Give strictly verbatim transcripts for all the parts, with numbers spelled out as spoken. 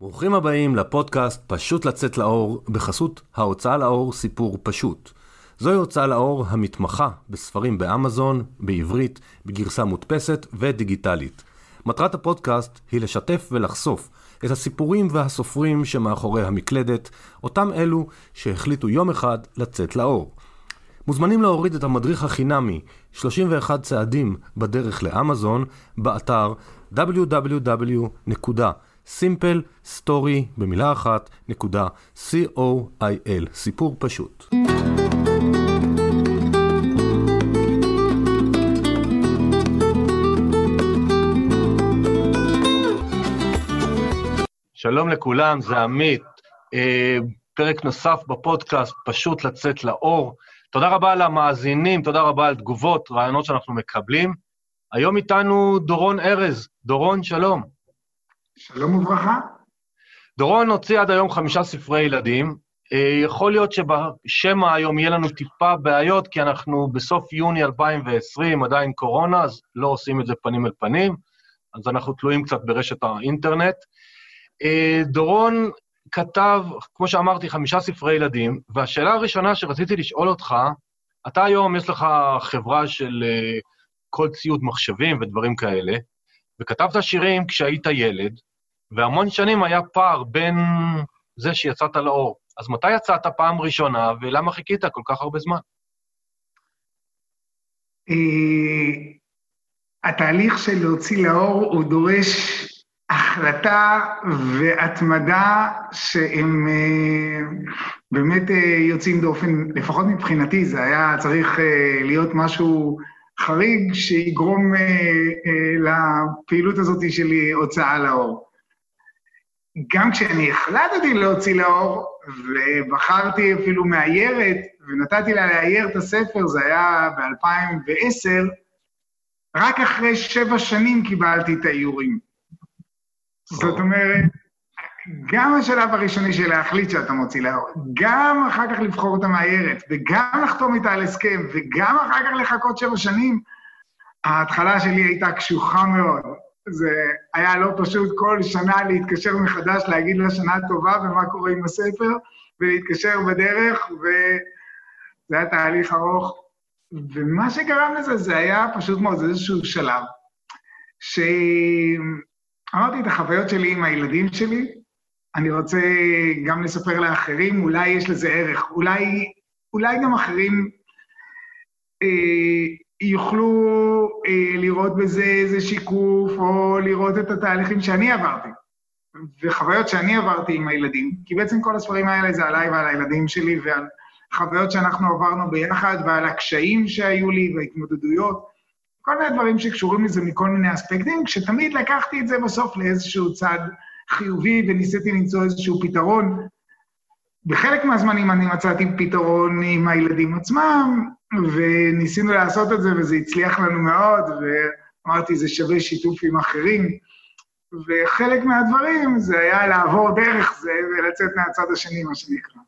ברוכים הבאים לפודקאסט פשוט לצאת לאור בחסות ההוצאה לאור סיפור פשוט. זוהי הוצאה לאור המתמחה בספרים באמזון, בעברית, בגרסה מודפסת ודיגיטלית. מטרת הפודקאסט היא לשתף ולחשוף את הסיפורים והסופרים שמאחורי המקלדת, אותם אלו שהחליטו יום אחד לצאת לאור. מוזמנים להוריד את המדריך החינמי שלושים ואחד צעדים בדרך לאמזון באתר דאבליו דאבליו דאבליו נקודה simple story במילה אחת נקודה coil סיפור פשוט. שלום לכולם, זה עמית, פרק נוסף בפודקאסט פשוט לצאת לאור. תודה רבה על המאזינים, תודה רבה על תגובות, רעיונות שאנחנו מקבלים. היום איתנו דורון ארז. דורון, שלום. שלום וברכה. דורון הוציא עד היום חמישה ספרי ילדים. יכול להיות שבשמה היום יהיה לנו טיפה בעיות, כי אנחנו בסוף יוני אלפיים ועשרים, עדיין קורונה, אז לא עושים את זה פנים אל פנים, אז אנחנו תלויים קצת ברשת האינטרנט. דורון כתב, כמו שאמרתי, חמישה ספרי ילדים, והשאלה הראשונה שרציתי לשאול אותך, אתה היום יש לך חברה של כל ציוד מחשבים ודברים כאלה, וכתבת שירים כשהיית ילד, והמון שנים היה פער בין זה שיצאת לאור. אז מתי יצאת פעם ראשונה, ולמה חיכית כל כך הרבה זמן? התהליך של להוציא לאור הוא דורש החלטה והתמדה שהם באמת יוצאים דופן, לפחות מבחינתי, זה היה צריך להיות משהו חריג שיגרום אה, אה, לפעילות הזאת שלי הוצאה לאור. גם כשאני החלטתי להוציא לאור, ובחרתי אפילו מאיירת, ונתתי לה לאייר את הספר, זה היה ב-אלפיים ועשר, רק אחרי שבע שנים קיבלתי את האיורים. זאת אומרת, גם השלב הראשוני של להחליט שאתה מוציא לאור, גם אחר כך לבחור אותה מהיירת, וגם לחתום איתה על הסכם, וגם אחר כך לחכות שבע שנים, ההתחלה שלי הייתה קשוחה מאוד. זה היה לא פשוט כל שנה להתקשר מחדש, להגיד לה שנה טובה ומה קורה עם הספר, ולהתקשר בדרך, וזה היה תהליך ארוך. ומה שגרם לזה, זה היה פשוט מאוד, זה איזשהו שלב, שאמרתי את החוויות שלי עם הילדים שלי, אני רוצה גם לספר לאחרים, אולי יש לזה ערך, אולי, אולי גם אחרים אה, יוכלו אה, לראות בזה איזה שיקוף, או לראות את התהליכים שאני עברתי, וחוויות שאני עברתי עם הילדים, כי בעצם כל הספרים האלה זה עליי ועל הילדים שלי, ועל חוויות שאנחנו עברנו ביחד, ועל הקשיים שהיו לי וההתמודדויות, כל מיני דברים שקשורים לזה מכל מיני אספקטים, כשתמיד לקחתי את זה בסוף לאיזשהו צד חיובי, וניסיתי למצוא איזשהו פתרון. בחלק מהזמנים אני מצאתי פתרון עם הילדים עצמם, וניסינו לעשות את זה, וזה הצליח לנו מאוד, ואמרתי, זה שווה שיתוף עם אחרים. וחלק מהדברים זה היה לעבור דרך זה, ולצאת מהצד השני, מה שנקרא.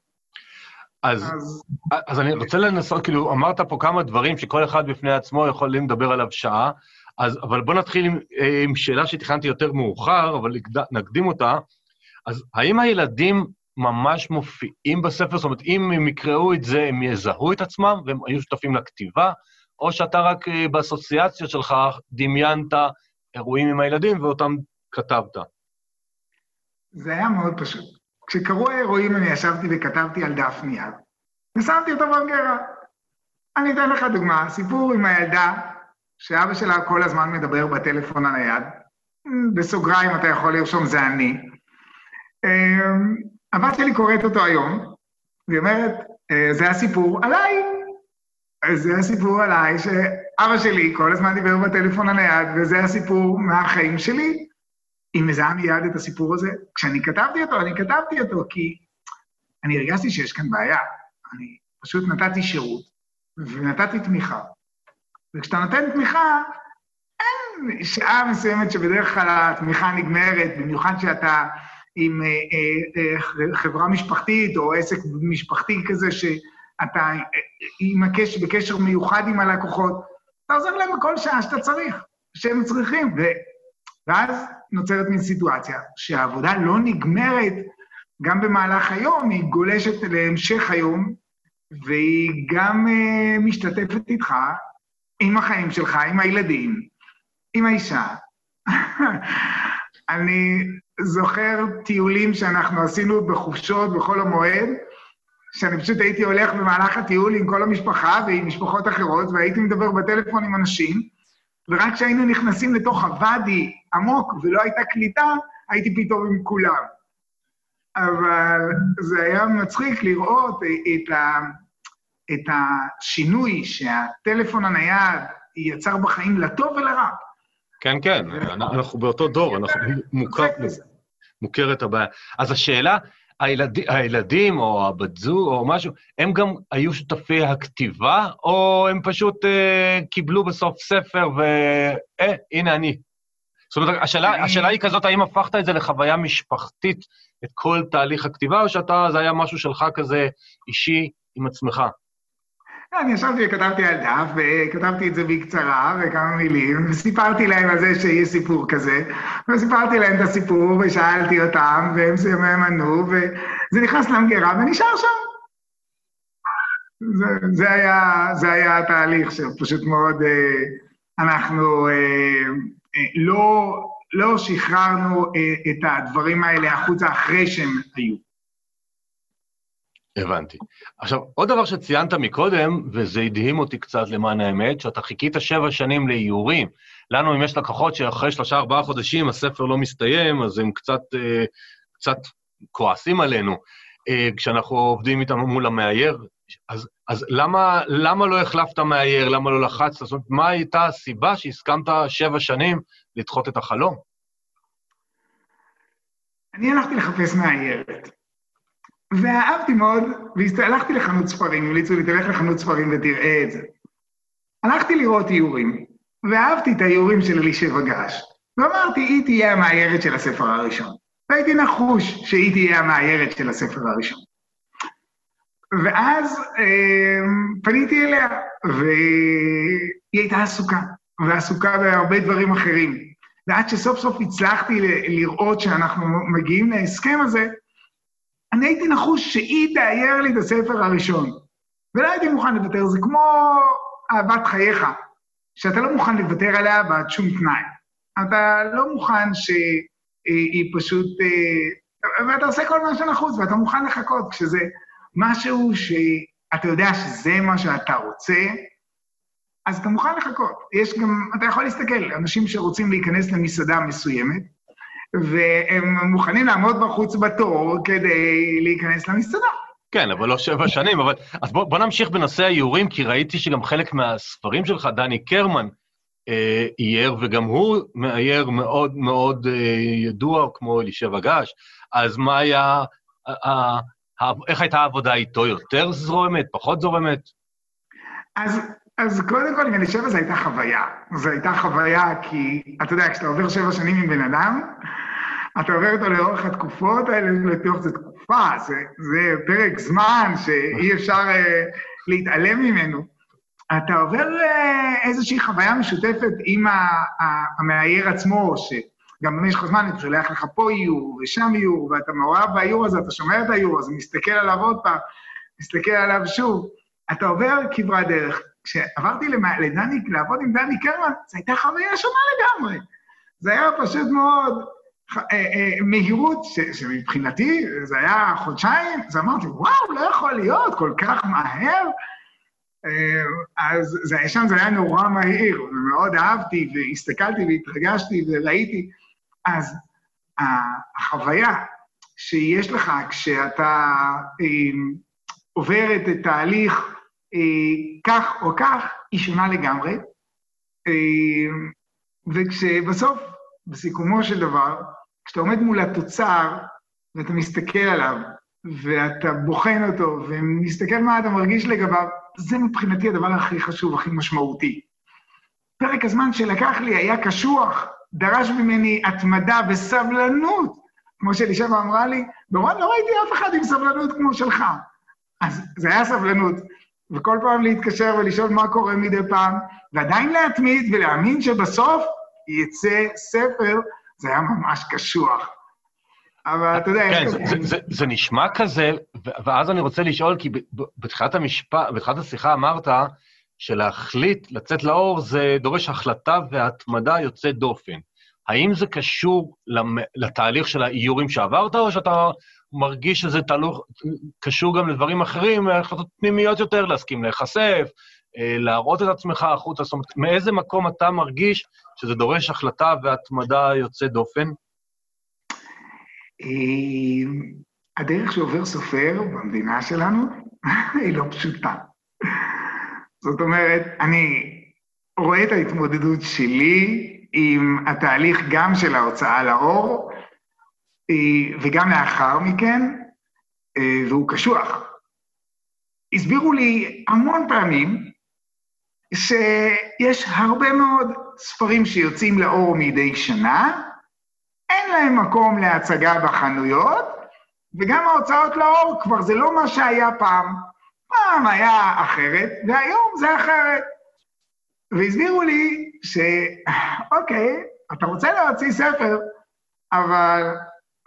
אז, אז... אז אני רוצה לנסות, כאילו, אמרת פה כמה דברים שכל אחד בפני עצמו יכולים לדבר עליו שעה, אז, אבל בוא נתחיל עם, עם שאלה שתכננתי יותר מאוחר, אבל נקדים אותה. אז האם הילדים ממש מופיעים בספר? זאת אומרת, אם הם יקראו את זה, הם יזהו את עצמם, והם היו שותפים לכתיבה, או שאתה רק באסוציאציה שלך דמיינת אירועים עם הילדים, ואותם כתבת? זה היה מאוד פשוט. כשקראו האירועים, אני ישבתי וכתבתי על דף נייר, ושמתי אותו בגרב. אני אתן לך דוגמה, סיפור עם הילדה, שאבא שלה כל הזמן מדבר בטלפון על היד, בסוגריים אתה יכול לרשום, זה אני. הבת שלי קוראת אותו היום, והיא אומרת, זה הסיפור עליי. זה הסיפור עליי, שאבא שלי כל הזמן דיבר בטלפון על היד, וזה הסיפור מהחיים שלי. היא מזהה מיד את הסיפור הזה. כשאני כתבתי אותו, אני כתבתי אותו, כי אני הרגשתי שיש כאן בעיה. אני פשוט נתתי שירות, ונתתי תמיכה. וכשאתה נותן תמיכה, אין שעה מסוימת שבדרך כלל התמיכה נגמרת, במיוחד שאתה עם אה, אה, חברה משפחתית או עסק משפחתי כזה, שאתה ימקש בקשר מיוחד עם הלקוחות, אתה עוזר להם בכל שעה שאתה צריך, שהם צריכים, ו... ואז נוצרת מין סיטואציה, שהעבודה לא נגמרת, גם במהלך היום, היא גולשת להמשך היום, והיא גם uh, משתתפת איתך, עם החיים שלך, עם הילדים, עם האישה. אני זוכר טיולים שאנחנו עשינו בחופשות, בכל המועד, שאני פשוט הייתי הולך במהלך הטיול עם כל המשפחה ועם משפחות אחרות, והייתי מדבר בטלפון עם אנשים, ורק כשהיינו נכנסים לתוך הוואדי עמוק ולא הייתה קליטה, הייתי פתאום עם כולם. אבל זה היה מצחיק לראות את, ה, את השינוי שהטלפון הנייד יצר בחיים לטוב ולרע. כן, כן, אנחנו באותו דור, אנחנו מוכרת הבעיה. אז השאלה, הילדים, הילדים או הבת זו או משהו, הם גם היו שותפי הכתיבה, או הם פשוט אה, קיבלו בסוף ספר ו... אה, הנה אני. זאת אומרת, השאלה, אני... השאלה היא כזאת, האם הפכת את זה לחוויה משפחתית, את כל תהליך הכתיבה, או שאתה, זה היה משהו שלך כזה אישי עם עצמך? אני ישבתי וכתבתי על דף, וכתבתי את זה בקצרה, וכמה מילים, וסיפרתי להם על זה שיש סיפור כזה, וסיפרתי להם את הסיפור, ושאלתי אותם, והם ענו, וזה נכנס למגירה, ונשאר שם. זה, זה, היה, זה היה התהליך שפשוט מאוד, אנחנו לא, לא שחררנו את הדברים האלה החוצה אחרי שהם היו. הבנתי. עכשיו, עוד דבר שציינת מקודם, וזה הדהים אותי קצת למען האמת, שאתה חיכית שבע שנים לאיורים. לנו, אם יש לקוחות שאחרי שלושה, ארבעה חודשים, הספר לא מסתיים, אז הם קצת, קצת כועסים עלינו, כשאנחנו עובדים איתם מול המאייר. אז, אז למה, למה לא החלפת מאייר? למה לא לחצת? זאת אומרת, מה הייתה הסיבה שהסכמת שבע שנים לדחות את החלום? אני הלכתי לחפש מאיירת. ואהבתי מאוד, והלכתי לחנות ספרים, המליצו לי, תלך לחנות ספרים ותראה את זה. הלכתי לראות איורים, ואהבתי את האיורים של אילי שבגש, ואמרתי, היא תהיה המאיירת של הספר הראשון. והייתי נחוש שהיא תהיה המאיירת של הספר הראשון. ואז אה, פניתי אליה, והיא הייתה עסוקה, ועסוקה בהרבה דברים אחרים. ועד שסוף סוף הצלחתי ל- לראות שאנחנו מגיעים להסכם הזה, אני הייתי נחוש שהיא תאייר לי את הספר הראשון, ולא הייתי מוכן לוותר, זה כמו אהבת חייך, שאתה לא מוכן לוותר עליה בעד שום תנאי, אתה לא מוכן שהיא פשוט, ואתה עושה כל מה שנחוץ, ואתה מוכן לחכות, כשזה משהו שאתה יודע שזה מה שאתה רוצה, אז אתה מוכן לחכות, יש גם, אתה יכול להסתכל, אנשים שרוצים להיכנס למסעדה מסוימת, והם מוכנים לעמוד בחוץ בתור כדי להיכנס למסעדה. כן, אבל לא שבע שנים, אבל... אז בוא, בוא נמשיך בנושא האיורים, כי ראיתי שגם חלק מהספרים שלך, דני קרמן, אה, אייר, וגם הוא מאייר מאוד מאוד אה, ידוע, כמו אילי שבגש, אז מה היה... אה, אה, אה, איך הייתה העבודה איתו? יותר זורמת, פחות זורמת? אז... אז קודם כל, אם אני שבע, זו הייתה חוויה. זו הייתה חוויה כי, אתה יודע, כשאתה עובר שבע שנים עם בן אדם, אתה עובר אותו לאורך התקופות האלה, לתוך זה תקופה, זה, זה פרק זמן שאי אפשר אה, להתעלם ממנו. אתה עובר אה, איזושהי חוויה משותפת עם ה, ה, המאייר עצמו, שגם במשך הזמן אני שולח לך פה איור ושם איור, ואתה מעורב באיור הזה, אתה שומע את האיור, אז מסתכל עליו עוד פעם, מסתכל עליו שוב. אתה עובר כברת דרך. כשעברתי לדני, לעבוד עם דני קרמן, זו הייתה חוויה שונה לגמרי. זה היה פשוט מאוד מהירות, שמבחינתי זה היה חודשיים, אז אמרתי, וואו, לא יכול להיות, כל כך מהר. אז שם זה היה נורא מהיר, ומאוד אהבתי, והסתכלתי והתרגשתי וראיתי. אז החוויה שיש לך כשאתה עובר את התהליך, כך או כך, היא שונה לגמרי, וכשבסוף, בסיכומו של דבר, כשאתה עומד מול התוצר, ואתה מסתכל עליו, ואתה בוחן אותו, ומסתכל מה אתה מרגיש לגביו, זה מבחינתי הדבר הכי חשוב, הכי משמעותי. פרק הזמן שלקח לי היה קשוח, דרש ממני התמדה וסבלנות, כמו שאלישבע אמרה לי, דורון, לא ראיתי אף אחד עם סבלנות כמו שלך. אז זה היה סבלנות. וכל פעם להתקשר ולשאול מה קורה מדי פעם, ועדיין להתמיד ולהאמין שבסוף יצא ספר, זה היה ממש קשוח. אבל אתה יודע... כן, זה, זה, זה נשמע כזה, ואז אני רוצה לשאול, כי בתחילת המשפט, בתחילת השיחה אמרת, שלהחליט לצאת לאור זה דורש החלטה והתמדה יוצאת דופן. האם זה קשור לתהליך של האיורים שעברת, או שאתה מרגיש שזה תהלוך, קשור גם לדברים אחרים, החלטות פנימיות יותר, להסכים להיחשף, להראות את עצמך החוצה, זאת אומרת, מאיזה מקום אתה מרגיש שזה דורש החלטה והתמדה יוצאת דופן? הדרך שעובר סופר במדינה שלנו היא לא פשוטה. זאת אומרת, אני רואה את ההתמודדות שלי עם התהליך גם של ההוצאה לאור, וגם לאחר מכן, והוא קשוח. הסבירו לי המון פעמים שיש הרבה מאוד ספרים שיוצאים לאור מדי שנה, אין להם מקום להצגה בחנויות, וגם ההוצאות לאור כבר זה לא מה שהיה פעם. פעם היה אחרת, והיום זה אחרת. והסבירו לי שאוקיי, אתה רוצה להוציא ספר, אבל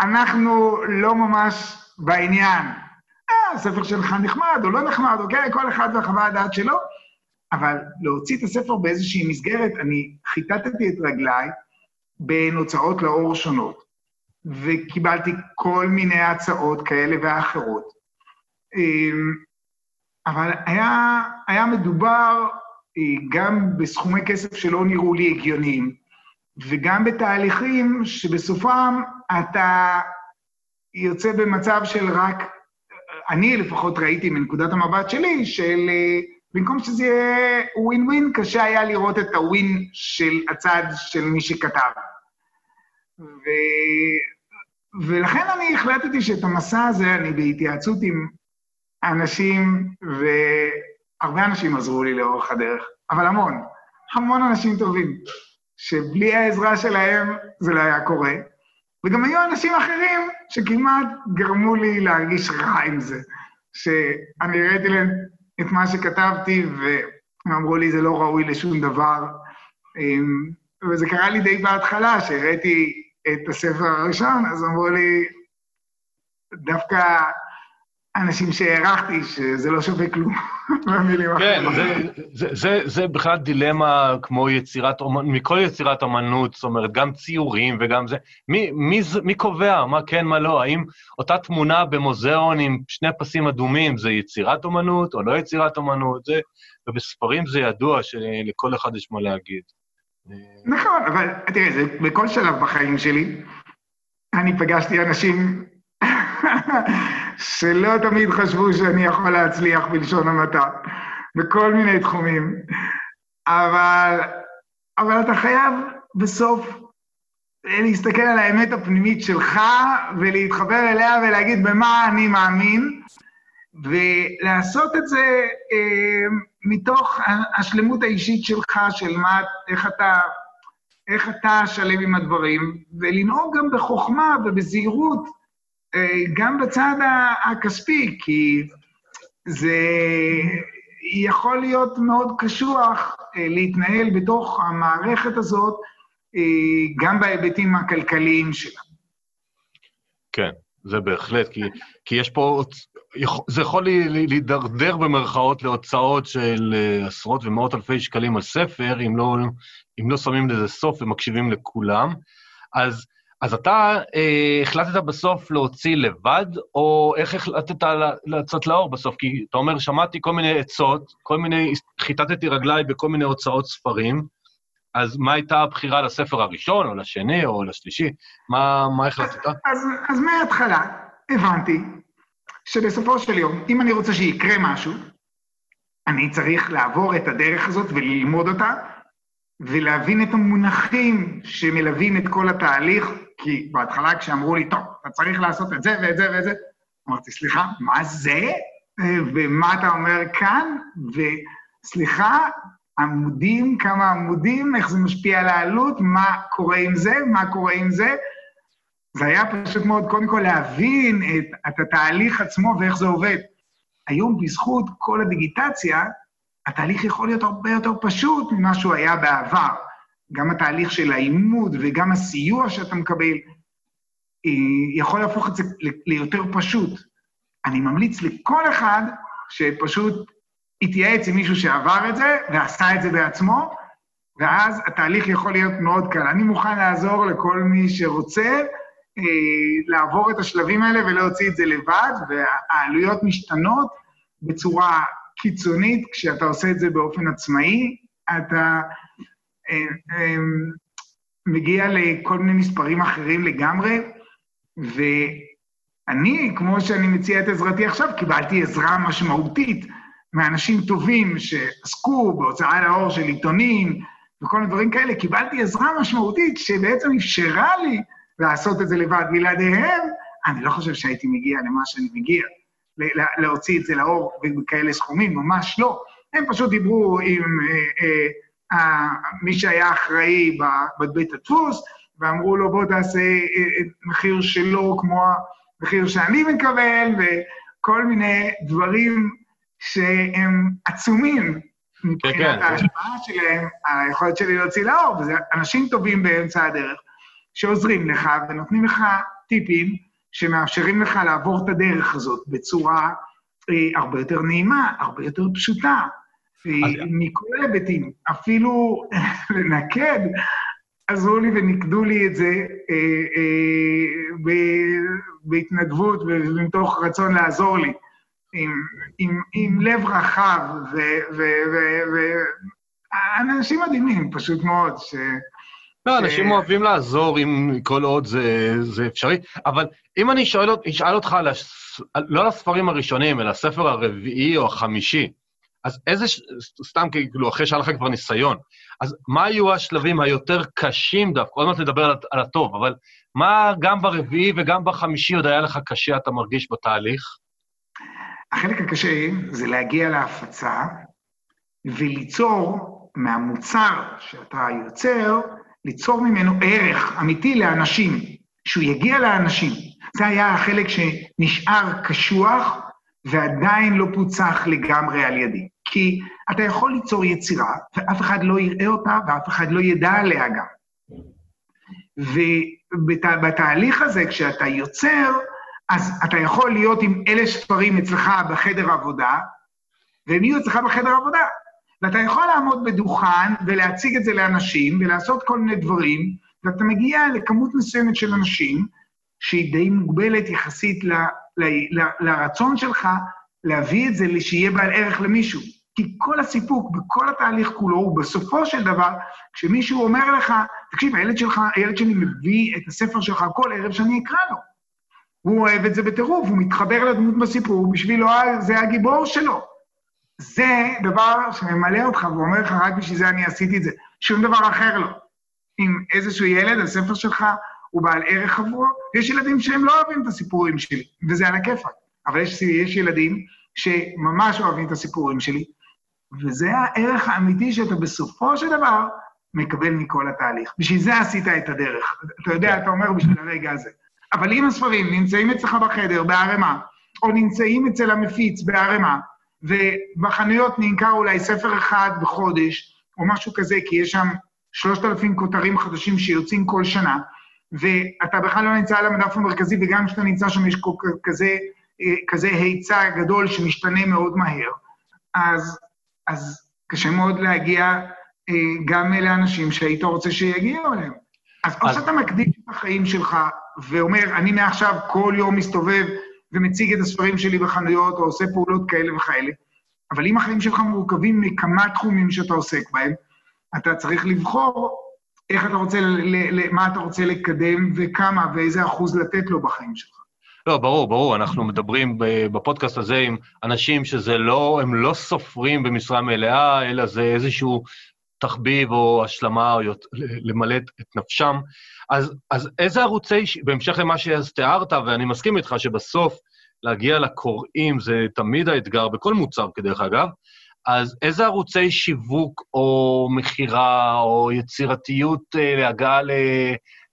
אנחנו לא ממש בעניין. אה, הספר שלך נחמד או לא נחמד, אוקיי, כל אחד וחווה הדעת שלו, אבל להוציא את הספר באיזושהי מסגרת, אני חיטטתי את רגליי בין הוצאות לאור שונות, וקיבלתי כל מיני הצעות כאלה ואחרות. אבל היה, היה מדובר... גם בסכומי כסף שלא נראו לי הגיוניים, וגם בתהליכים שבסופם אתה יוצא במצב של רק, אני לפחות ראיתי מנקודת המבט שלי, של במקום שזה יהיה ווין ווין, קשה היה לראות את הווין של הצד של מי שכתב. ו... ולכן אני החלטתי שאת המסע הזה, אני בהתייעצות עם אנשים ו... הרבה אנשים עזרו לי לאורך הדרך, אבל המון, המון אנשים טובים, שבלי העזרה שלהם זה לא היה קורה, וגם היו אנשים אחרים שכמעט גרמו לי להרגיש רע עם זה, שאני ראיתי להם את מה שכתבתי, והם אמרו לי זה לא ראוי לשום דבר, וזה קרה לי די בהתחלה, שראיתי את הספר הראשון, אז אמרו לי, דווקא... אנשים שהערכתי שזה לא שווה כלום. כן, זה בכלל דילמה כמו יצירת אומנות, מכל יצירת אומנות, זאת אומרת, גם ציורים וגם זה. מי קובע מה כן, מה לא? האם אותה תמונה במוזיאון עם שני פסים אדומים, זה יצירת אומנות או לא יצירת אומנות? ובספרים זה ידוע שלכל אחד יש מה להגיד. נכון, אבל תראה, זה בכל שלב בחיים שלי, אני פגשתי אנשים... שלא תמיד חשבו שאני יכול להצליח בלשון המעטה, בכל מיני תחומים, אבל, אבל אתה חייב בסוף להסתכל על האמת הפנימית שלך, ולהתחבר אליה ולהגיד במה אני מאמין, ולעשות את זה אה, מתוך השלמות האישית שלך, של מה, איך אתה... איך אתה שלם עם הדברים, ולנהוג גם בחוכמה ובזהירות, גם בצד הכספי, כי זה יכול להיות מאוד קשוח להתנהל בתוך המערכת הזאת, גם בהיבטים הכלכליים שלה. כן, זה בהחלט, כי, כי יש פה, זה יכול להידרדר במרכאות להוצאות של עשרות ומאות אלפי שקלים על ספר, אם לא, אם לא שמים לזה סוף ומקשיבים לכולם, אז... אז אתה אה, החלטת בסוף להוציא לבד, או איך החלטת לצאת לאור בסוף? כי אתה אומר, שמעתי כל מיני עצות, כל מיני, חיטטתי רגליי בכל מיני הוצאות ספרים, אז מה הייתה הבחירה לספר הראשון, או לשני, או לשלישי? מה, מה החלטת? אז, אז, אז מההתחלה הבנתי שבסופו של יום, אם אני רוצה שיקרה משהו, אני צריך לעבור את הדרך הזאת וללמוד אותה, ולהבין את המונחים שמלווים את כל התהליך, כי בהתחלה כשאמרו לי, טוב, אתה צריך לעשות את זה ואת זה ואת זה, אמרתי, סליחה, מה זה? ומה אתה אומר כאן? וסליחה, עמודים, כמה עמודים, איך זה משפיע על העלות, מה קורה עם זה, מה קורה עם זה? זה היה פשוט מאוד, קודם כל, להבין את, את התהליך עצמו ואיך זה עובד. היום בזכות כל הדיגיטציה, התהליך יכול להיות הרבה יותר פשוט ממה שהוא היה בעבר, גם התהליך של האימוד וגם הסיוע שאתה מקבל, יכול להפוך את זה ליותר פשוט. אני ממליץ לכל אחד שפשוט התייעץ עם מישהו שעבר את זה ועשה את זה בעצמו, ואז התהליך יכול להיות מאוד קל. אני מוכן לעזור לכל מי שרוצה לעבור את השלבים האלה ולהוציא את זה לבד, והעלויות משתנות בצורה קיצונית. כשאתה עושה את זה באופן עצמאי, אתה מגיע לכל מיני מספרים אחרים לגמרי, ואני, כמו שאני מציע את עזרתי עכשיו, קיבלתי עזרה משמעותית מאנשים טובים שעסקו בהוצאה לאור של עיתונים וכל הדברים כאלה. קיבלתי עזרה משמעותית שבעצם אפשרה לי לעשות את זה לבד. בלעדיהם, אני לא חושב שהייתי מגיע למה שאני מגיע, להוציא את זה לאור בכאלה סכומים, ממש לא. הם פשוט דיברו עם מי שהיה אחראי בבית הדפוס, ואמרו לו, בוא תעשה את מחיר שלו כמו המחיר שאני מקבל, וכל מיני דברים שהם עצומים, מבחינת ההשפעה שלהם, היכולת שלי להוציא לאור, וזה אנשים טובים באמצע הדרך, שעוזרים לך ונותנים לך טיפים, שמאפשרים לך לעבור את הדרך הזאת בצורה הרבה יותר נעימה, הרבה יותר פשוטה, מכל היבטים, אפילו לנקד, עזרו לי ונקדו לי את זה בהתנדבות ומתוך רצון לעזור לי, עם לב רחב, ואנשים מדהימים, פשוט מאוד, ש... לא, אנשים אוהבים לעזור, אם כל עוד זה אפשרי, אבל אם אני אשאל אותך, לא על הספרים הראשונים, אלא הספר הרביעי או החמישי, אז איזה, סתם כאילו, אחרי שהיה לך כבר ניסיון, אז מה היו השלבים היותר קשים דווקא? עוד מעט לדבר על, על הטוב, אבל מה גם ברביעי וגם בחמישי עוד היה לך קשה, אתה מרגיש בתהליך? החלק הקשה זה להגיע להפצה, וליצור מהמוצר שאתה יוצר, ליצור ממנו ערך אמיתי לאנשים, שהוא יגיע לאנשים. זה היה החלק שנשאר קשוח, ועדיין לא פוצח לגמרי על ידי. כי אתה יכול ליצור יצירה, ואף אחד לא יראה אותה, ואף אחד לא ידע עליה גם. ובתהליך הזה, כשאתה יוצר, אז אתה יכול להיות עם אלה ספרים אצלך בחדר עבודה, והם יהיו אצלך בחדר עבודה. ואתה יכול לעמוד בדוכן, ולהציג את זה לאנשים, ולעשות כל מיני דברים, ואתה מגיע לכמות מסוימת של אנשים, שהיא די מוגבלת יחסית ל... ל, ל, לרצון שלך להביא את זה לשיהיה בעל ערך למישהו. כי כל הסיפוק בכל התהליך כולו הוא בסופו של דבר, כשמישהו אומר לך, תקשיב, הילד שלך, הילד שלי מביא את הספר שלך כל ערב שאני אקרא לו. הוא אוהב את זה בטירוף, הוא מתחבר לדמות בסיפור, בשבילו זה הגיבור שלו. זה דבר שממלא אותך ואומר לך, רק בשביל זה אני עשיתי את זה. שום דבר אחר לא. עם איזשהו ילד, הספר שלך, הוא בעל ערך עבורו. יש ילדים שהם לא אוהבים את הסיפורים שלי, וזה על הכיפה. אבל יש, יש ילדים שממש אוהבים את הסיפורים שלי, וזה הערך האמיתי שאתה בסופו של דבר מקבל מכל התהליך. בשביל זה עשית את הדרך. אתה יודע, אתה אומר בשביל הרגע הזה. אבל אם הספרים נמצאים אצלך בחדר, בערימה, או נמצאים אצל המפיץ בערימה, ובחנויות נמכר אולי ספר אחד בחודש, או משהו כזה, כי יש שם שלושת אלפים כותרים חדשים שיוצאים כל שנה, ואתה בכלל לא נמצא על המדף המרכזי, וגם כשאתה נמצא שם יש כזה, כזה היצע גדול שמשתנה מאוד מהר, אז, אז קשה מאוד להגיע גם אל האנשים שהיית רוצה שיגיעו אליהם. אז, אז או שאתה מקדיש את החיים שלך, ואומר, אני מעכשיו כל יום מסתובב ומציג את הספרים שלי בחנויות, או עושה פעולות כאלה וכאלה, אבל אם החיים שלך מורכבים מכמה תחומים שאתה עוסק בהם, אתה צריך לבחור, איך אתה רוצה, מה אתה רוצה לקדם וכמה ואיזה אחוז לתת לו בחיים שלך. לא, ברור, ברור, אנחנו מדברים בפודקאסט הזה עם אנשים שזה לא, הם לא סופרים במשרה מלאה, אלא זה איזשהו תחביב או השלמה, או למלא את נפשם. אז, אז איזה ערוצי, בהמשך למה שתיארת, ואני מסכים איתך שבסוף להגיע לקוראים זה תמיד האתגר בכל מוצר כדרך אגב, אז איזה ערוצי שיווק או מכירה או יצירתיות להגעה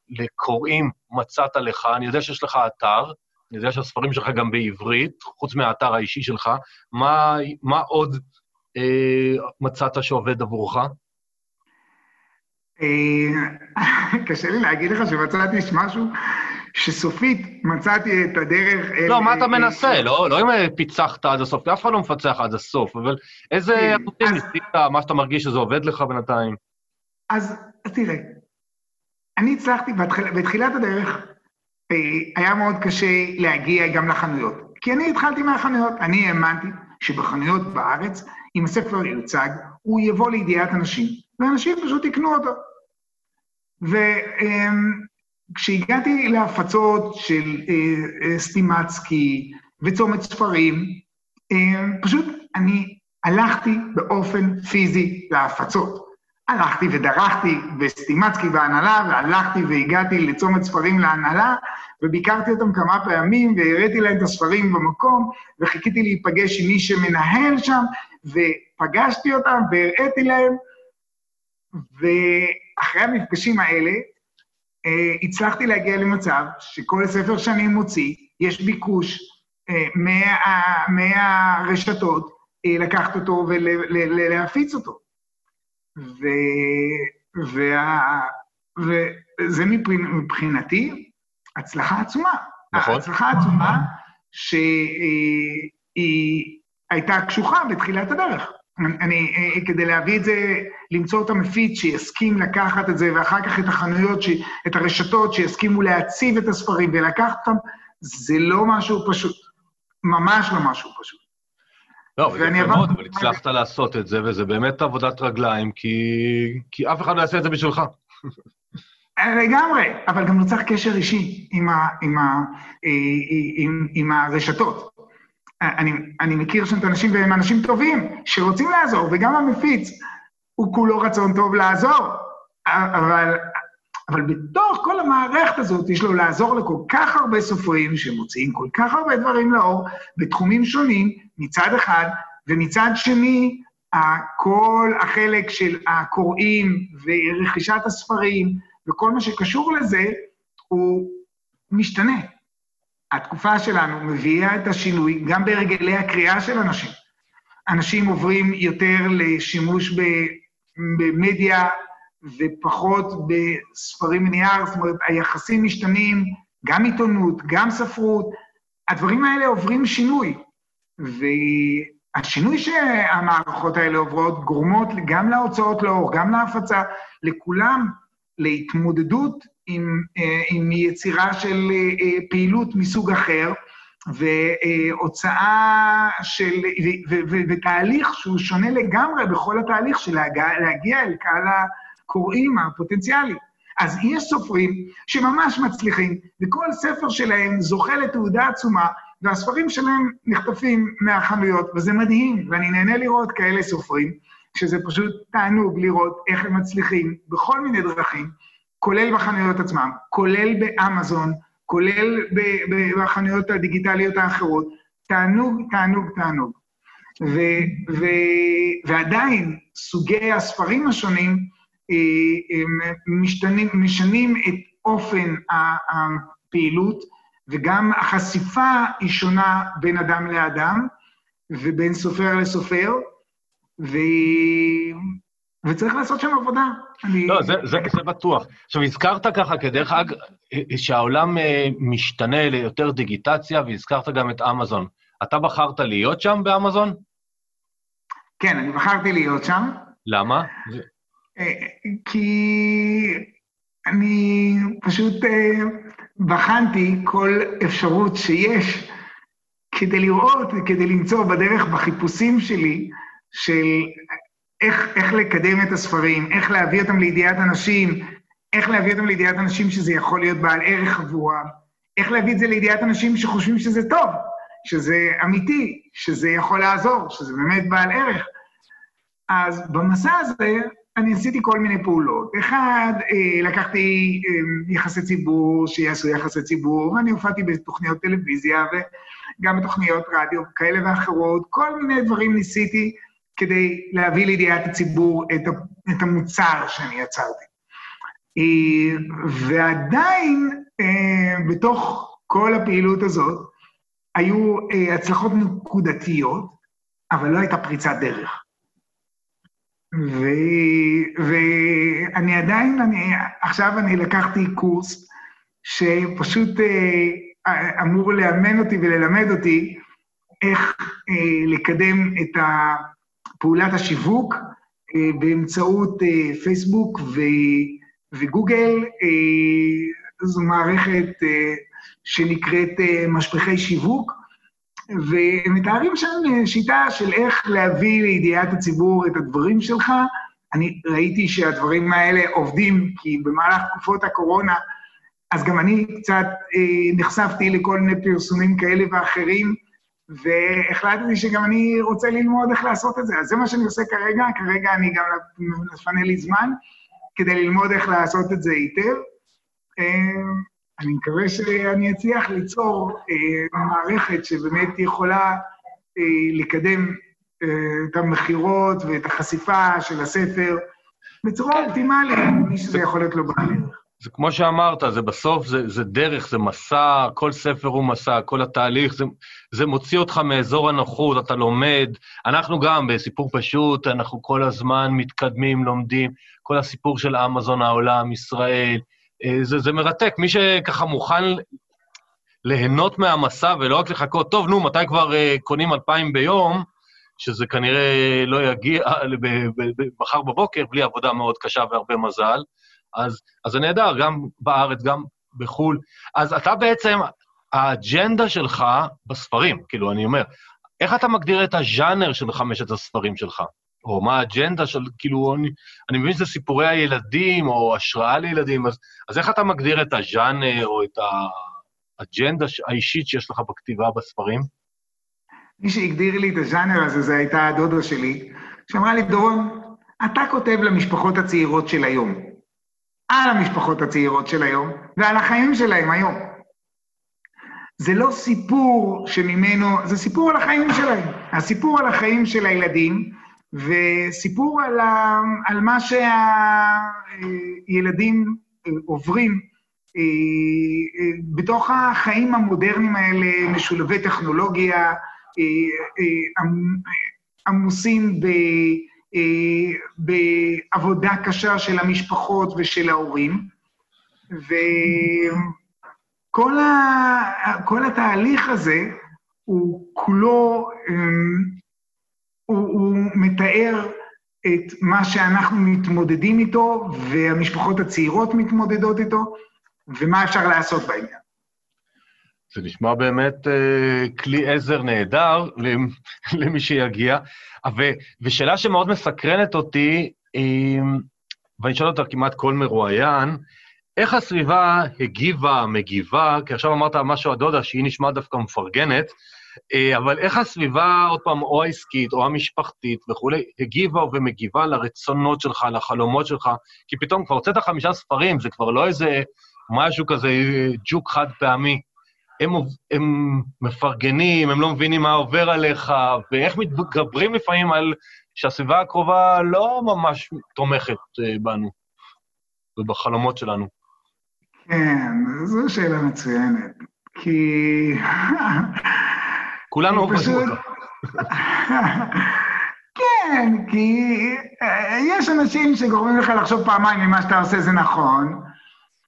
לקוראים מצאת לך? אני יודע שיש לך אתר, אני יודע שהספרים שלך גם בעברית, חוץ מהאתר האישי שלך, מה, מה עוד אה, מצאת שעובד עבורך? קשה לי להגיד לך שמצאתי משהו שסופית מצאתי את הדרך... לא, מה אתה מנסה? לא אם פיצחת עד הסוף, אף אחד לא מפצח עד הסוף, אבל איזה עבודים ניסית, מה שאתה מרגיש שזה עובד לך בינתיים? אז תראה, אני הצלחתי, בתחילת הדרך היה מאוד קשה להגיע גם לחנויות, כי אני התחלתי מהחנויות, אני האמנתי שבחנויות בארץ, אם הספר יוצג, הוא יבוא לידיעת אנשים, ואנשים פשוט יקנו אותו. וכשהגעתי להפצות של סטימצקי וצומת ספרים, פשוט אני הלכתי באופן פיזי להפצות. הלכתי ודרכתי בסטימצקי בהנהלה, והלכתי והגעתי לצומת ספרים להנהלה, וביקרתי אותם כמה פעמים, והראיתי להם את הספרים במקום, וחיכיתי להיפגש עם מי שמנהל שם, ופגשתי אותם והראיתי להם, ואחרי המפגשים האלה, אה, הצלחתי להגיע למצב שכל ספר שאני מוציא, יש ביקוש אה, מה, מהרשתות אה, לקחת אותו ולהפיץ אותו. ו, וה, וזה מבחינתי הצלחה עצומה. נכון. הצלחה עצומה שהיא הייתה קשוחה בתחילת הדרך. אני, כדי להביא את זה, למצוא את המפיץ שיסכים לקחת את זה, ואחר כך את החנויות, את הרשתות שיסכימו להציב את הספרים ולקחת אותם, זה לא משהו פשוט, ממש לא משהו פשוט. לא, זה מאוד, אבל הצלחת לעשות את זה, וזה באמת עבודת רגליים, כי אף אחד לא יעשה את זה בשבילך. לגמרי, אבל גם נוצר קשר אישי עם הרשתות. אני, אני מכיר שם את אנשים, והם אנשים טובים, שרוצים לעזור, וגם המפיץ, הוא כולו רצון טוב לעזור, אבל, אבל בתוך כל המערכת הזאת, יש לו לעזור לכל כך הרבה סופרים, שמוצאים כל כך הרבה דברים לאור, בתחומים שונים, מצד אחד, ומצד שני, כל החלק של הקוראים, ורכישת הספרים, וכל מה שקשור לזה, הוא משתנה. התקופה שלנו מביאה את השינוי גם ברגלי הקריאה של אנשים. אנשים עוברים יותר לשימוש במדיה ופחות בספרים מנייר, זאת אומרת, היחסים משתנים, גם עיתונות, גם ספרות, הדברים האלה עוברים שינוי, והשינוי שהמערכות האלה עוברות גורמות גם להוצאות לאור, גם להפצה, לכולם להתמודדות, עם, עם יצירה של פעילות מסוג אחר, והוצאה של, ו, ו, ו, ותהליך שהוא שונה לגמרי בכל התהליך של להגיע, להגיע אל קהל הקוראים הפוטנציאלי. אז יש סופרים שממש מצליחים, וכל ספר שלהם זוכה לתעודה עצומה, והספרים שלהם נחטפים מהחנויות, וזה מדהים, ואני נהנה לראות כאלה סופרים, שזה פשוט תענוג לראות איך הם מצליחים בכל מיני דרכים, כולל בחנויות עצמם, כולל באמזון, כולל בחנויות הדיגיטליות האחרות, תענוג, תענוג, תענוג. ועדיין סוגי הספרים השונים משנים את אופן הפעילות, וגם החשיפה היא שונה בין אדם לאדם, ובין סופר לסופר, וצריך לעשות שם עבודה. לא, זה בטוח. עכשיו, הזכרת ככה, כדרך אגב, שהעולם משתנה ליותר דיגיטציה, והזכרת גם את אמזון. אתה בחרת להיות שם באמזון? כן, אני בחרתי להיות שם. למה? כי אני פשוט בחנתי כל אפשרות שיש, כדי לראות, כדי למצוא בדרך בחיפושים שלי, של... איך, איך לקדם את הספרים, איך להביא אותם לידיעת אנשים, איך להביא אותם לידיעת אנשים שזה יכול להיות בעל ערך עבורם, איך להביא את זה לידיעת אנשים שחושבים שזה טוב, שזה אמיתי, שזה יכול לעזור, שזה באמת בעל ערך. אז במסע הזה אני עשיתי כל מיני פעולות. אחד, לקחתי יחסי ציבור, שיעשו יחסי ציבור, ואני הופעתי בתוכניות טלוויזיה וגם בתוכניות רדיו כאלה ואחרות, כל מיני דברים ניסיתי, כדי להביא לידיעת הציבור את המוצר שאני יצרתי. ועדיין, בתוך כל הפעילות הזאת, היו הצלחות נקודתיות, אבל לא הייתה פריצת דרך. ואני עדיין, אני, עכשיו אני לקחתי קורס שפשוט אה, אמור לאמן אותי וללמד אותי איך אה, לקדם את פעולת השיווק אה, באמצעות אה, פייסבוק ו, וגוגל, אה, זו מערכת אה, שנקראת אה, משפחי שיווק, והם מתארים שם שיטה של איך להביא לידיעת הציבור את הדברים שלך. אני ראיתי שהדברים האלה עובדים, כי במהלך תקופות הקורונה, אז גם אני קצת אה, נחשפתי לכל מיני פרסומים כאלה ואחרים, והחלטתי שגם אני רוצה ללמוד איך לעשות את זה. אז זה מה שאני עושה כרגע, כרגע אני גם לפני לי זמן, כדי ללמוד איך לעשות את זה היטב. אה, אני מקווה שאני אצליח ליצור אה, מערכת שבאמת יכולה אה, לקדם אה, את המחירות ואת החשיפה של הספר, בצורה אופטימלית, מי שזה יכול להיות לו בערך. זה כמו שאמרת, זה בסוף, זה, זה דרך, זה מסע, כל ספר הוא מסע, כל התהליך, זה, זה מוציא אותך מאזור הנוחות, אתה לומד, אנחנו גם בסיפור פשוט, אנחנו כל הזמן מתקדמים, לומדים, כל הסיפור של אמזון, העולם, ישראל, זה, זה מרתק, מי שככה מוכן ליהנות מהמסע ולא רק לחכות, טוב, נו, מתי כבר uh, קונים אלפיים ביום, שזה כנראה לא יגיע מחר בבוקר, בלי עבודה מאוד קשה והרבה מזל, אז, אז זה נהדר, גם בארץ, גם בחול. אז אתה בעצם, האג'נדה שלך בספרים, כאילו אני אומר, איך אתה מגדיר את הז'אנר של חמשת הספרים שלך? או מה האג'נדה של, כאילו, אני, אני מבין שזה סיפורי הילדים, או השראה לילדים, אז, אז איך אתה מגדיר את הז'אנר, או את האג'נדה האישית שיש לך בכתיבה בספרים? מי שהגדיר לי את הז'אנר הזה, זה הייתה הדודה שלי, שאמרה לי, דורון, אתה כותב למשפחות הצעירות של היום, על המשפחות הצעירות של היום, ועל החיים שלהם היום. זה לא סיפור שממנו, זה סיפור על החיים שלהם, הסיפור על החיים של הילדים, וסיפור על, ה, על מה שהילדים עוברים בתוך החיים המודרניים האלה, משולבי טכנולוגיה, עמוסים בעבודה קשה של המשפחות ושל ההורים, וכל ה, כל התהליך הזה הוא כולו... הוא, הוא מתאר את מה שאנחנו מתמודדים איתו, והמשפחות הצעירות מתמודדות איתו, ומה אפשר לעשות בעניין. זה נשמע באמת אה, כלי עזר נהדר למי שיגיע, ו, ושאלה שמאוד מסקרנת אותי, אה, ואני שואל אותה כמעט כל מרואיין, איך הסביבה הגיבה, מגיבה, כי עכשיו אמרת משהו הדודה שהיא נשמע דווקא מפרגנת, אבל איך הסביבה, עוד פעם, או העסקית, או המשפחתית וכו', הגיבה ומגיבה לרצונות שלך, לחלומות שלך, כי פתאום כבר הוצאת חמישה ספרים, זה כבר לא איזה משהו כזה, ג'וק חד פעמי. הם, הם מפרגנים, הם לא מבינים מה עובר עליך, ואיך מתגברים לפעמים על שהסביבה הקרובה לא ממש תומכת בנו, ובחלומות שלנו. כן, זו שאלה מצוינת, כי... כולנו עוברים אותה. כן, כי יש אנשים שגורמים לך לחשוב פעמיים ממה שאתה עושה זה נכון,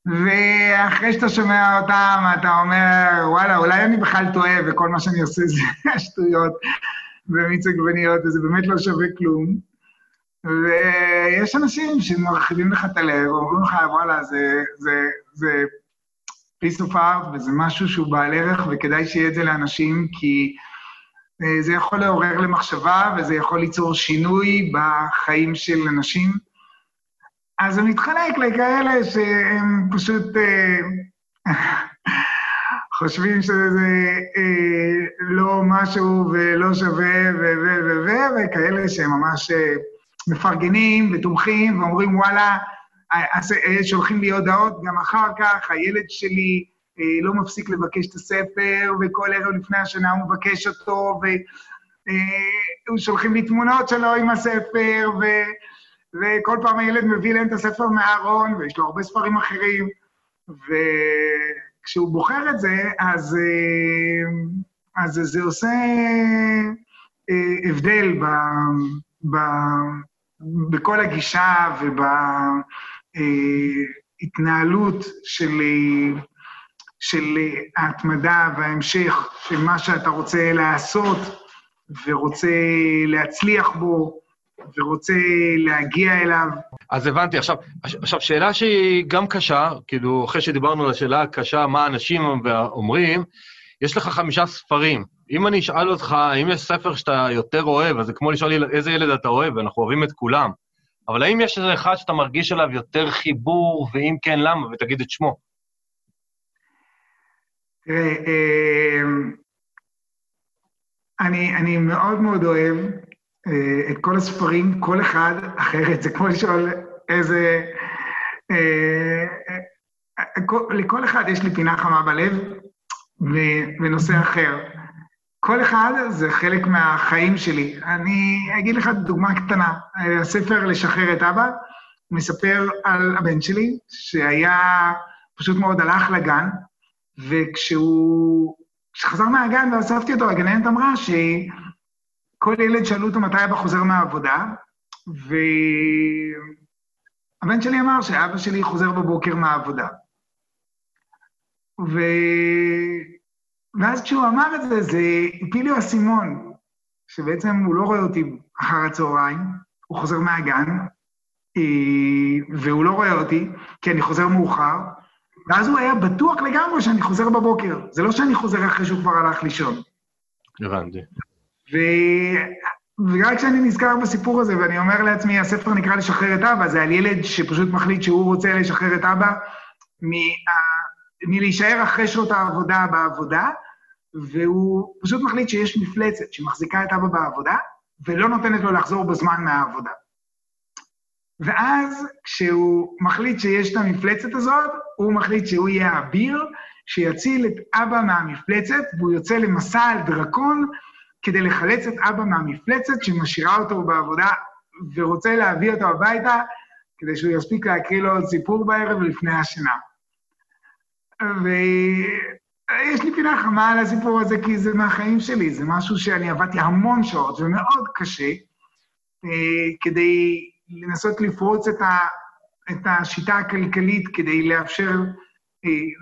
ואחרי שאתה שומע אותם, אתה אומר, וואלה, אולי אני בכלל טועה, וכל מה שאני עושה זה השטויות ומיץ עגבניות, וזה באמת לא שווה כלום. ויש אנשים שמרחיבים לך את הלב, ואומרים לך, וואלה, זה... זה, זה piece of art, וזה משהו שהוא בעל ערך, וכדאי שיהיה את זה לאנשים, כי זה יכול לעורר למחשבה, וזה יכול ליצור שינוי בחיים של אנשים. אז זה מתחלק לכאלה שהם פשוט חושבים שזה לא משהו ולא שווה, וכאלה שהם ממש מפרגנים ותומכים, ואומרים וואלה, שולחים לי הודעות גם אחר כך, הילד שלי אה, לא מפסיק לבקש את הספר, וכל ערב לפני השנה הוא מבקש אותו, ושולחים אה, לי תמונות שלו עם הספר, ו, וכל פעם הילד מביא להם את הספר מהארון, ויש לו הרבה ספרים אחרים, וכשהוא בוחר את זה, אז, אה, אז זה עושה אה, הבדל ב... ב בכל הגישה ובהתנהלות של, של ההתמדה וההמשך של מה שאתה רוצה לעשות ורוצה להצליח בו ורוצה להגיע אליו. אז הבנתי, עכשיו, עכשיו שאלה שהיא גם קשה, כאילו אחרי שדיברנו על השאלה הקשה, מה האנשים אומרים, יש לך חמישה ספרים. אם אני אשאל אותך, האם יש ספר שאתה יותר אוהב, אז זה כמו לשאול איזה ילד אתה אוהב, ואנחנו אוהבים את כולם, אבל האם יש איזה אחד שאתה מרגיש אליו יותר חיבור, ואם כן, למה? ותגיד את שמו. תראה, אני, אני מאוד מאוד אוהב את כל הספרים, כל אחד אחרת, זה כמו לשאול איזה... לכל אחד יש לי פינה חמה בלב, בנושא אחר. כל אחד זה חלק מהחיים שלי. אני אגיד לך דוגמה קטנה. הספר לשחרר את אבא מספר על הבן שלי, שהיה פשוט מאוד הלך לגן, וכשהוא... כשחזר מהגן ואספתי אותו, הגננת אמרה שכל ילד שאלו אותו מתי אבא חוזר מהעבודה, והבן שלי אמר שאבא שלי חוזר בבוקר מהעבודה. ו... ואז כשהוא אמר את זה, זה הפיל לי הסימון, שבעצם הוא לא רואה אותי אחר הצהריים, הוא חוזר מהגן, והוא לא רואה אותי, כי אני חוזר מאוחר, ואז הוא היה בטוח לגמרי שאני חוזר בבוקר, זה לא שאני חוזר אחרי שהוא כבר הלך לישון. הבנתי. ו... וגם כשאני נזכר בסיפור הזה, ואני אומר לעצמי, הספר נקרא לשחרר את אבא, זה על ילד שפשוט מחליט שהוא רוצה לשחרר את אבא, מה... מלהישאר אחרי שעות העבודה בעבודה, והוא פשוט מחליט שיש מפלצת שמחזיקה את אבא בעבודה, ולא נותנת לו לחזור בזמן מהעבודה. ואז כשהוא מחליט שיש את המפלצת הזאת, הוא מחליט שהוא יהיה אביר, שיציל את אבא מהמפלצת, והוא יוצא למסע על דרקון, כדי לחלץ את אבא מהמפלצת שמשאירה אותו בעבודה, ורוצה להביא אותו הביתה, כדי שהוא יספיק להקריא לו עוד סיפור בערב לפני השינה. ויש לי פינה חמה על הסיפור הזה, כי זה מהחיים שלי, זה משהו שאני עבדתי המון שעות, ומאוד קשה, כדי לנסות לפרוץ את, ה... את השיטה הכלכלית, כדי לאפשר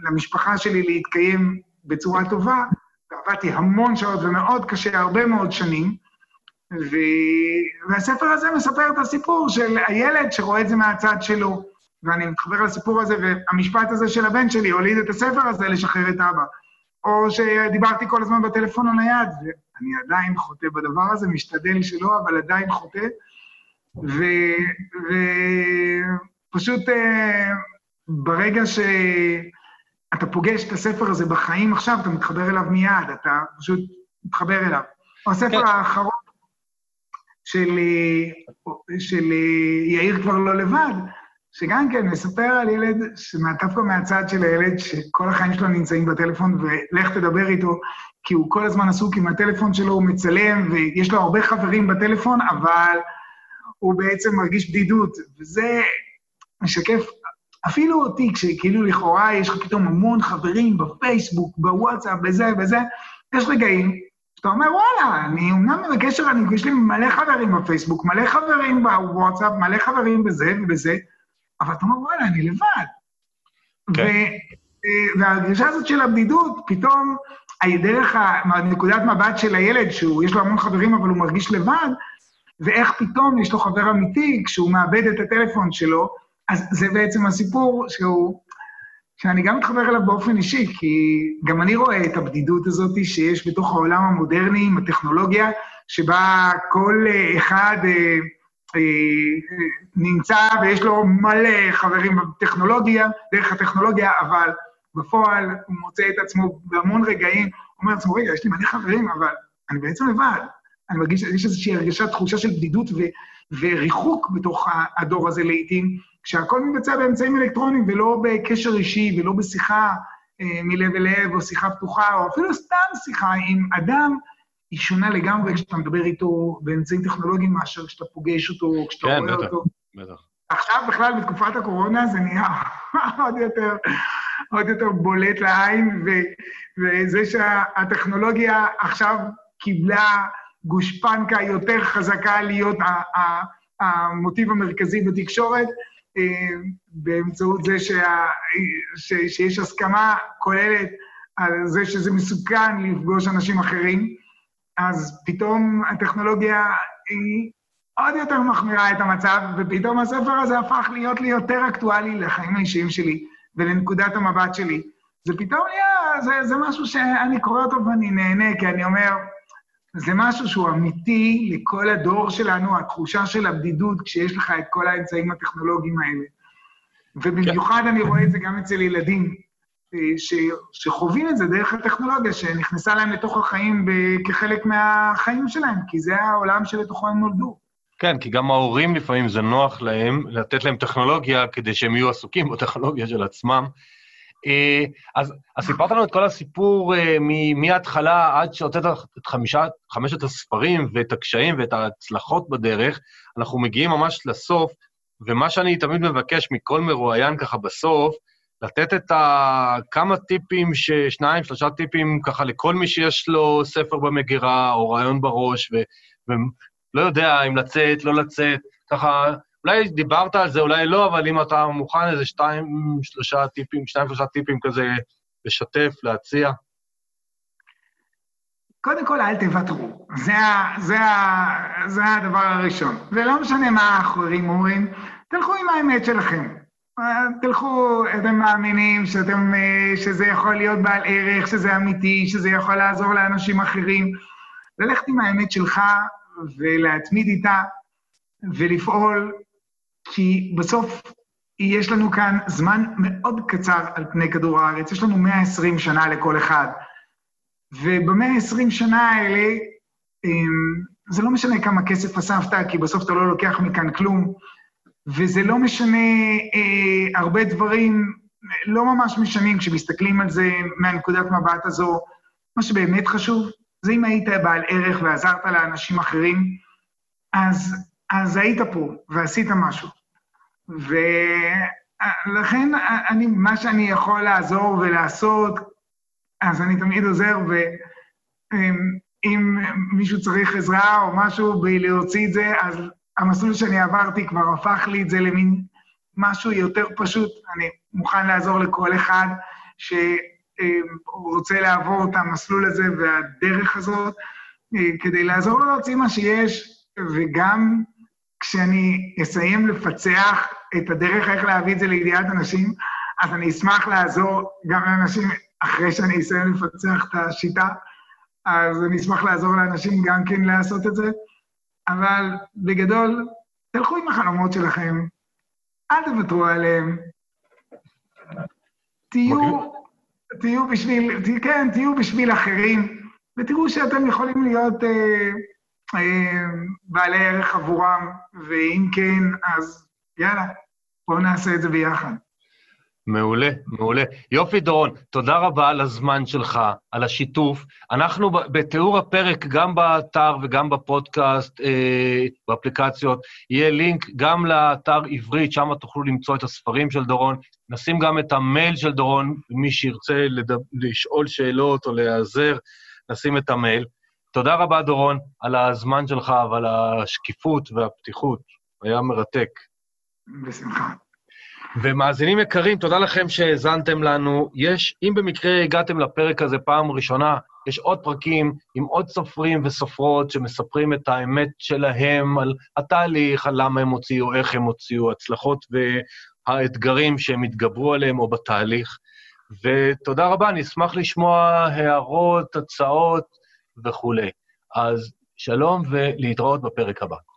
למשפחה שלי להתקיים בצורה טובה, ועבדתי המון שעות ומאוד קשה, הרבה מאוד שנים, ו... והספר הזה מספר את הסיפור של הילד שרואה את זה מהצד שלו, ואני מתחבר לסיפור הזה, והמשפט הזה של הבן שלי הוליד את הספר הזה לשחרר את אבא. או שדיברתי כל הזמן בטלפון על היד, ואני עדיין חוטא בדבר הזה, משתדל שלא, אבל עדיין חוטא, ופשוט ו... ברגע שאתה פוגש את הספר הזה בחיים עכשיו, אתה מתחבר אליו מיד, אתה פשוט מתחבר אליו. או הספר האחרון של, של יאיר כבר לא לבד, שגם כן מספר על ילד שמעטפקו מהצד של הילד שכל החיים שלו נמצאים בטלפון ולך תדבר איתו, כי הוא כל הזמן עסוק עם הטלפון שלו, הוא מצלם ויש לו הרבה חברים בטלפון, אבל הוא בעצם מרגיש בדידות, וזה משקף אפילו אותי, כשכאילו לכאורה יש לך פתאום המון חברים בפייסבוק, בוואטסאפ, בזה וזה, יש רגעים שאתה אומר וואלה, אני אומנם בקשר, אני, יש לי מלא חברים בפייסבוק, מלא חברים בוואטסאפ, מלא חברים בזה ובזה, אבל אתה אומר, וואלה, אני לבד. וההרגשה הזאת של הבדידות, פתאום, דרך נקודת מבט של הילד, שיש לו המון חברים, אבל הוא מרגיש לבד, ואיך פתאום יש לו חבר אמיתי, כשהוא מאבד את הטלפון שלו, אז זה בעצם הסיפור שאני גם מתחבר אליו באופן אישי, כי גם אני רואה את הבדידות הזאת, שיש בתוך העולם המודרני, עם הטכנולוגיה, שבה כל אחד... נמצא ויש לו מלא חברים בטכנולוגיה, דרך הטכנולוגיה, אבל בפועל הוא מוצא את עצמו בהמון רגעים, הוא אומר לעצמו, רגע, יש לי מלא חברים, אבל אני בעצם לבד, אני מרגיש, יש איזושהי הרגשה, תחושה של בדידות ו- וריחוק בתוך הדור הזה לעתים, כשהכל מבצע באמצעים אלקטרונים ולא בקשר אישי ולא בשיחה אה, מלב אליו או שיחה פתוחה, או אפילו סתם שיחה עם אדם, היא שונה לגמרי כשאתה מדבר איתו באמצעים טכנולוגיים מאשר כשאתה פוגש אותו, כשאתה כן, רואה בטח, אותו. בטח. עכשיו בכלל בתקופת הקורונה זה נהיה עוד, יותר, עוד יותר בולט לעין, ו, וזה שהטכנולוגיה עכשיו קיבלה גושפנקה יותר חזקה להיות ה, ה, המוטיב המרכזי בתקשורת, באמצעות זה שה, ש, שיש הסכמה כוללת על זה שזה מסוכן לפגוש אנשים אחרים, אז פתאום הטכנולוגיה היא עוד יותר מחמירה את המצב, ופתאום הספר הזה הפך להיות לי יותר אקטואלי לחיים האישיים שלי ולנקודת המבט שלי. זה פתאום היה, זה, זה משהו שאני קורא אותו ואני נהנה, כי אני אומר, זה משהו שהוא אמיתי לכל הדור שלנו, התחושה של הבדידות, כשיש לך את כל האמצעים הטכנולוגיים האלה. ובמיוחד אני רואה את זה גם אצל ילדים, ש, שחווים את זה דרך הטכנולוגיה, שנכנסה להם לתוך החיים כחלק מהחיים שלהם, כי זה העולם שלתוכו הם נולדו. כן, כי גם ההורים לפעמים זה נוח להם, לתת להם טכנולוגיה, כדי שהם יהיו עסוקים בטכנולוגיה של עצמם. אז, אז סיפרת לנו את כל הסיפור מההתחלה עד שהוצאת את חמישה, חמשת הספרים ואת הקשיים ואת ההצלחות בדרך, אנחנו מגיעים ממש לסוף, ומה שאני תמיד מבקש מכל מרואיין ככה בסוף, לתת את כמה טיפים, שניים, שלושה טיפים ככה לכל מי שיש לו ספר במגירה או רעיון בראש, ו, ולא יודע אם לצאת, לא לצאת, ככה... אולי דיברת על זה, אולי לא, אבל אם אתה מוכן איזה שתיים, שלושה טיפים, שתיים, שלושה טיפים כזה, לשתף, להציע. קודם כל, אל תוותרו. זה, זה, זה הדבר הראשון. ולא משנה מה האחרים אומרים, תלכו עם האמת שלכם. תלכו, אתם מאמינים שאתם, שזה יכול להיות בעל ערך, שזה אמיתי, שזה יכול לעזור לאנשים אחרים. ללכת עם האמת שלך ולהתמיד איתה, ולפעול, כי בסוף יש לנו כאן זמן מאוד קצר על פני כדור הארץ, יש לנו מאה ועשרים שנה לכל אחד, ובמאה ועשרים שנה האלה, זה לא משנה כמה כסף אספת, כי בסוף אתה לא לוקח מכאן כלום, וזה לא משנה, הרבה דברים לא ממש משנים, כשמסתכלים על זה מהנקודת מבט הזו, מה שבאמת חשוב, זה אם היית בעל ערך ועזרת לאנשים אחרים, אז... אז היית פה ועשית משהו, ולכן אני, מה שאני יכול לעזור ולעשות, אז אני תמיד עוזר, ואם מישהו צריך עזרה או משהו בלהוציא את זה, אז המסלול שאני עברתי כבר הפך לי את זה למין משהו יותר פשוט, אני מוכן לעזור לכל אחד שרוצה לעבור את המסלול הזה והדרך הזאת, כדי לעזור לו להוציא מה שיש, וגם... כשאני אסיים לפצח את הדרך איך להביא את זה לידיעת אנשים, אז אני אשמח לעזור גם לאנשים, אחרי שאני אסיים לפצח את השיטה, אז אני אשמח לעזור לאנשים גם כן לעשות את זה, אבל בגדול, תלכו עם החלומות שלכם, אל תוותרו עליהם, תהיו, תהיו בשביל, תה, כן, תהיו בשביל אחרים, ותראו שאתם יכולים להיות... אה, בעלי ערך עבורם, ואם כן, אז יאללה, בואו נעשה את זה ביחד. מעולה, מעולה. יופי דורון, תודה רבה על הזמן שלך, על השיתוף. אנחנו בתיאור הפרק, גם באתר וגם בפודקאסט, באפליקציות, יהיה לינק גם לאתר עברית, שם תוכלו למצוא את הספרים של דורון, נשים גם את המייל של דורון, מי שירצה לדבר, לשאול שאלות או להיעזר, נשים את המייל. תודה רבה דורון על הזמן שלך ועל השקיפות והפתיחות, היה מרתק. בשמחה. ומאזינים יקרים, תודה לכם שהאזנתם לנו. יש, אם במקרה הגעתם לפרק הזה פעם ראשונה, יש עוד פרקים עם עוד סופרים וסופרות שמספרים את האמת שלהם על התהליך, על למה הם הוציאו, איך הם הוציאו, הצלחות והאתגרים שהם התגברו עליהם או בתהליך. ותודה רבה, אני אשמח לשמוע הערות, הצעות וכולי. אז שלום ולהתראות בפרק הבא.